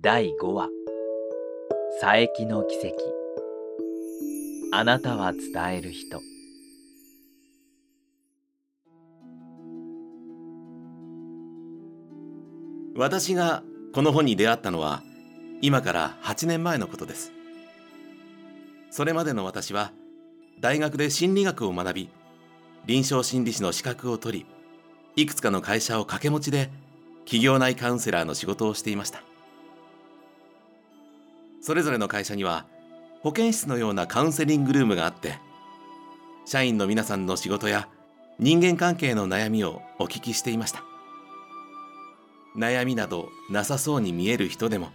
第5話「佐伯の奇跡」。あなたは伝える人。私がこの本に出会ったのは今から8年前のことです。それまでの私は大学で心理学を学び、臨床心理士の資格を取り、いくつかの会社を掛け持ちで企業内カウンセラーの仕事をしていました。それぞれの会社には保健室のようなカウンセリングルームがあって、社員の皆さんの仕事や人間関係の悩みをお聞きしていました。悩みなどなさそうに見える人でも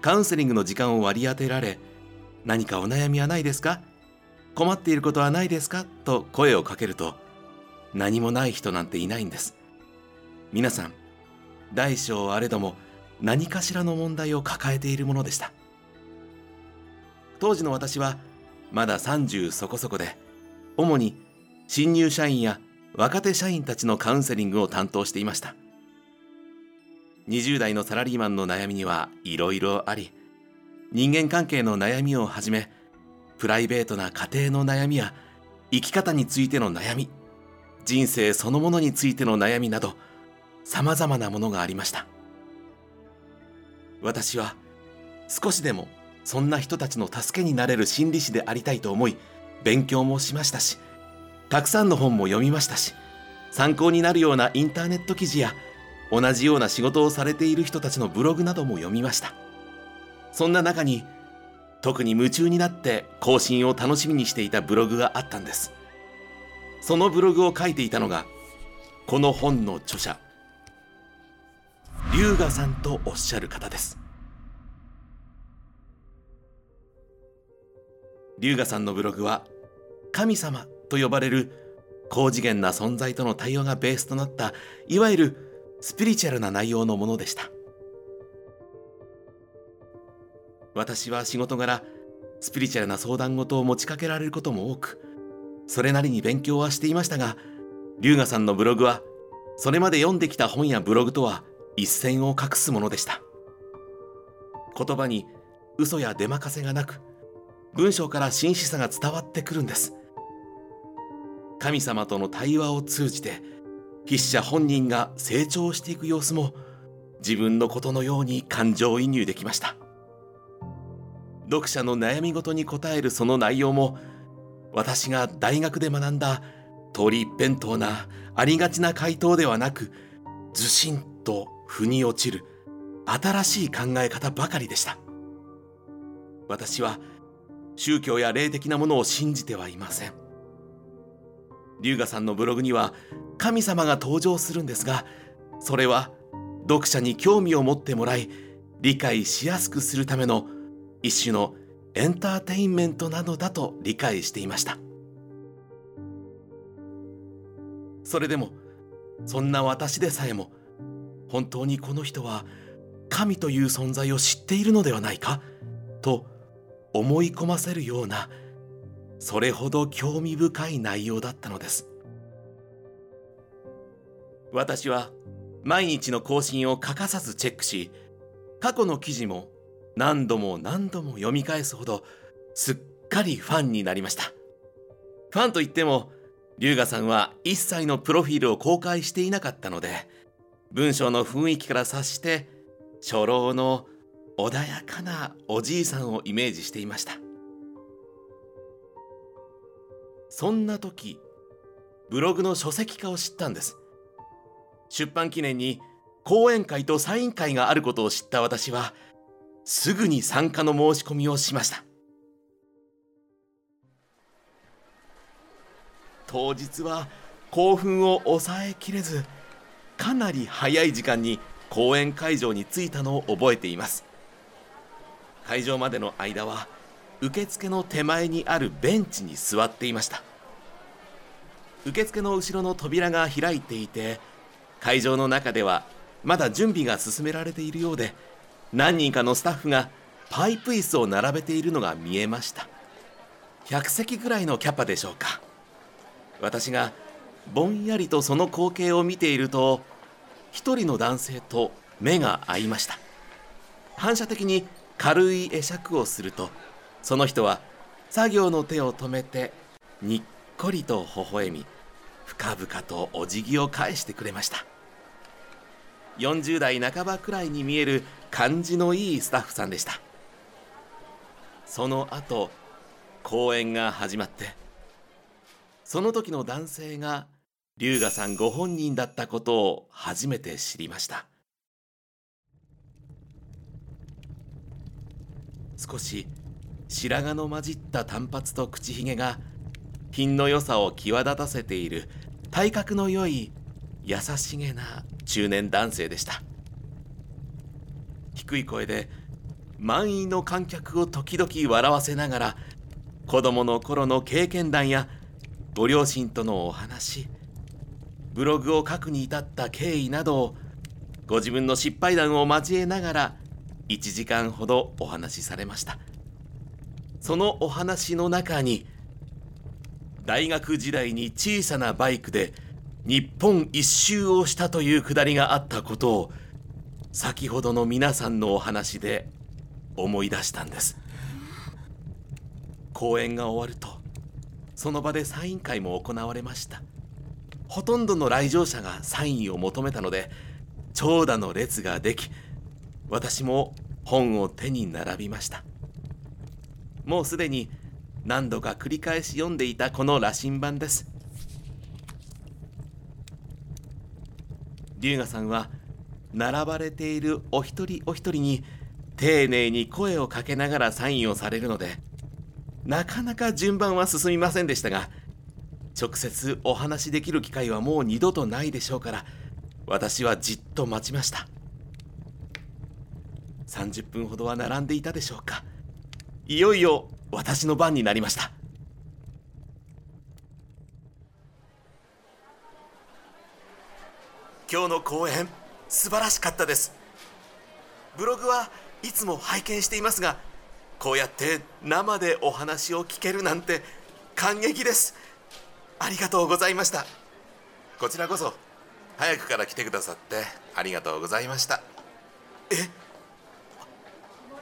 カウンセリングの時間を割り当てられ、何かお悩みはないですか、困っていることはないですかと声をかけると、何もない人なんていないんです。皆さん大小あれども何かしらの問題を抱えているものでした。当時の私はまだ30そこそこで、主に新入社員や若手社員たちのカウンセリングを担当していました。20代のサラリーマンの悩みにはいろいろあり、人間関係の悩みをはじめ、プライベートな家庭の悩みや生き方についての悩み、人生そのものについての悩みなど様々なものがありました。私は少しでもそんな人たちの助けになれる心理師でありたいと思い、勉強もしましたし、たくさんの本も読みましたし、参考になるようなインターネット記事や同じような仕事をされている人たちのブログなども読みました。そんな中に特に夢中になって更新を楽しみにしていたブログがあったんです。そのブログを書いていたのがこの本の著者、龍河さんとおっしゃる方です。龍河さんのブログは神様と呼ばれる高次元な存在との対話がベースとなった、いわゆるスピリチュアルな内容のものでした。私は仕事柄スピリチュアルな相談事を持ちかけられることも多く、それなりに勉強はしていましたが、龍河さんのブログはそれまで読んできた本やブログとは一線を画すものでした。言葉に嘘や出任せがなく、文章から真摯さが伝わってくるんです。神様との対話を通じて筆者本人が成長していく様子も自分のことのように感情移入できました。読者の悩み事に答えるその内容も、私が大学で学んだ通り一辺倒なありがちな回答ではなく、ずしんと腑に落ちる新しい考え方ばかりでした。私は宗教や霊的なものを信じてはいません。龍河さんのブログには神様が登場するんですが、それは読者に興味を持ってもらい理解しやすくするための一種のエンターテインメントなのだと理解していました。それでもそんな私でさえも、本当にこの人は神という存在を知っているのではないかと思い込ませるような、それほど興味深い内容だったのです。私は毎日の更新を欠かさずチェックし、過去の記事も何度も何度も読み返すほどすっかりファンになりました。ファンといっても龍河さんは一切のプロフィールを公開していなかったので、文章の雰囲気から察して初老の穏やかなおじいさんをイメージしていました。そんな時、ブログの書籍化を知ったんです。出版記念に講演会とサイン会があることを知った私は、すぐに参加の申し込みをしました。当日は興奮を抑えきれず、かなり早い時間に講演会場に着いたのを覚えています。会場までの間は受付の手前にあるベンチに座っていました。受付の後ろの扉が開いていて、会場の中ではまだ準備が進められているようで、何人かのスタッフがパイプ椅子を並べているのが見えました。100席ぐらいのキャパでしょうか。私がぼんやりとその光景を見ていると、一人の男性と目が合いました。反射的に軽い会釈をすると、その人は作業の手を止めてにっこりと微笑み、深々とお辞儀を返してくれました。40代半ばくらいに見える感じのいいスタッフさんでした。その後、講演が始まって、その時の男性が龍河さんご本人だったことを初めて知りました。少し白髪の混じった短髪と口ひげが品の良さを際立たせている、体格の良い優しげな中年男性でした。低い声で満員の観客を時々笑わせながら、子供の頃の経験談やご両親とのお話、ブログを書くに至った経緯などをご自分の失敗談を交えながら1時間ほどお話しされました。そのお話の中に、大学時代に小さなバイクで日本一周をしたというくだりがあったことを、先ほどの皆さんのお話で思い出したんです。講演が終わると、その場でサイン会も行われました。ほとんどの来場者がサインを求めたので、長蛇の列ができ、私も本を手に並びました。もうすでに何度か繰り返し読んでいたこの羅針盤です。龍河さんは並ばれているお一人お一人に丁寧に声をかけながらサインをされるので、なかなか順番は進みませんでしたが、直接お話しできる機会はもう二度とないでしょうから、私はじっと待ちました。30分ほどは並んでいたでしょうか。いよいよ私の番になりました。今日の講演、素晴らしかったです。ブログはいつも拝見していますが、こうやって生でお話を聞けるなんて感激です。ありがとうございました。こちらこそ、早くから来てくださってありがとうございました。え、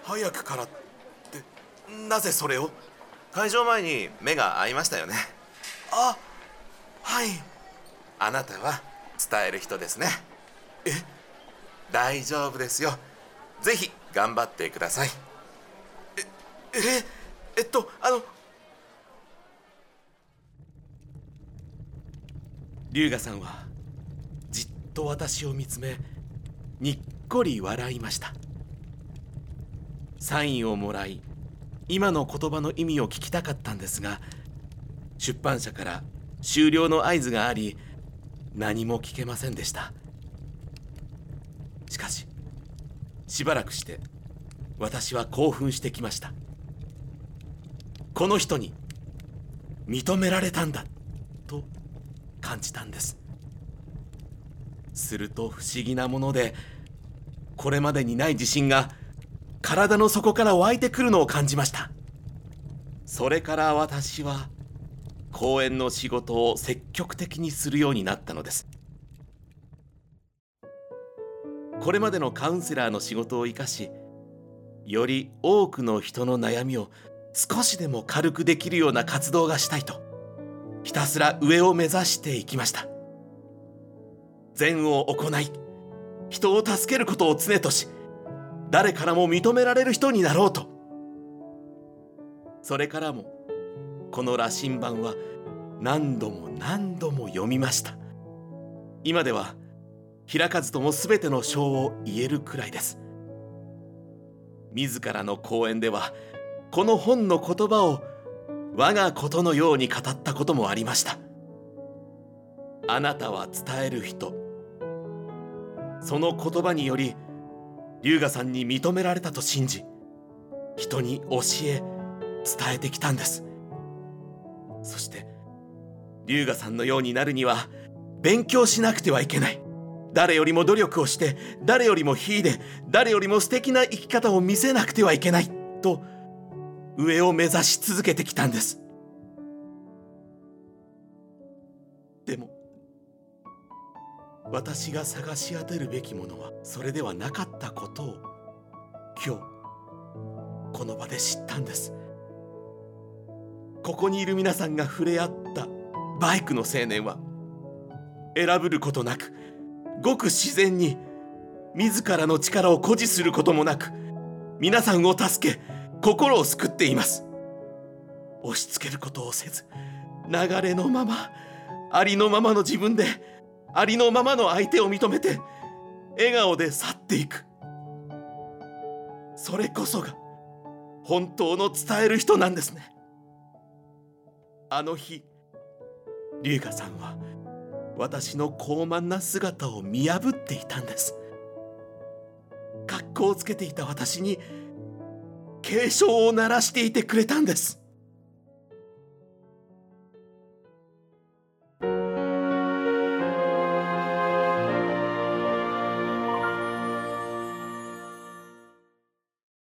早くからって、なぜそれを？会場前に目が合いましたよね。あ、はい。あなたは伝える人ですね。え、大丈夫ですよ。ぜひ頑張ってください。龍河さんはじっと私を見つめ、にっこり笑いました。サインをもらい、今の言葉の意味を聞きたかったんですが、出版社から終了の合図があり、何も聞けませんでした。しかし、しばらくして私は興奮してきました。この人に認められたんだと感じたんです。すると不思議なもので、これまでにない自信が体の底から湧いてくるのを感じました。それから私は講演の仕事を積極的にするようになったのです。これまでのカウンセラーの仕事を生かし、より多くの人の悩みを少しでも軽くできるような活動がしたいと、ひたすら上を目指していきました。善を行い、人を助けることを常とし、誰からも認められる人になろうと。それからもこの羅針盤は何度も何度も読みました。今では開かずとも全ての章を言えるくらいです。自らの講演ではこの本の言葉を我がことのように語ったこともありました。あなたは伝える人、その言葉により龍河さんに認められたと信じ、人に教え伝えてきたんです。そして龍河さんのようになるには勉強しなくてはいけない、誰よりも努力をして、誰よりも秀で、誰よりも素敵な生き方を見せなくてはいけないと、上を目指し続けてきたんです。でも私が探し当てるべきものはそれではなかったことを、今日この場で知ったんです。ここにいる皆さんが触れ合ったバイクの青年は、選ぶることなく、ごく自然に自らの力を誇示することもなく、皆さんを助け心を救っています。押し付けることをせず、流れのまま、ありのままの自分で、ありのままの相手を認めて、笑顔で去っていく。それこそが本当の伝える人なんですね。あの日、龍河さんは私の高慢な姿を見破っていたんです。格好をつけていた私に警鐘を鳴らしていてくれたんです。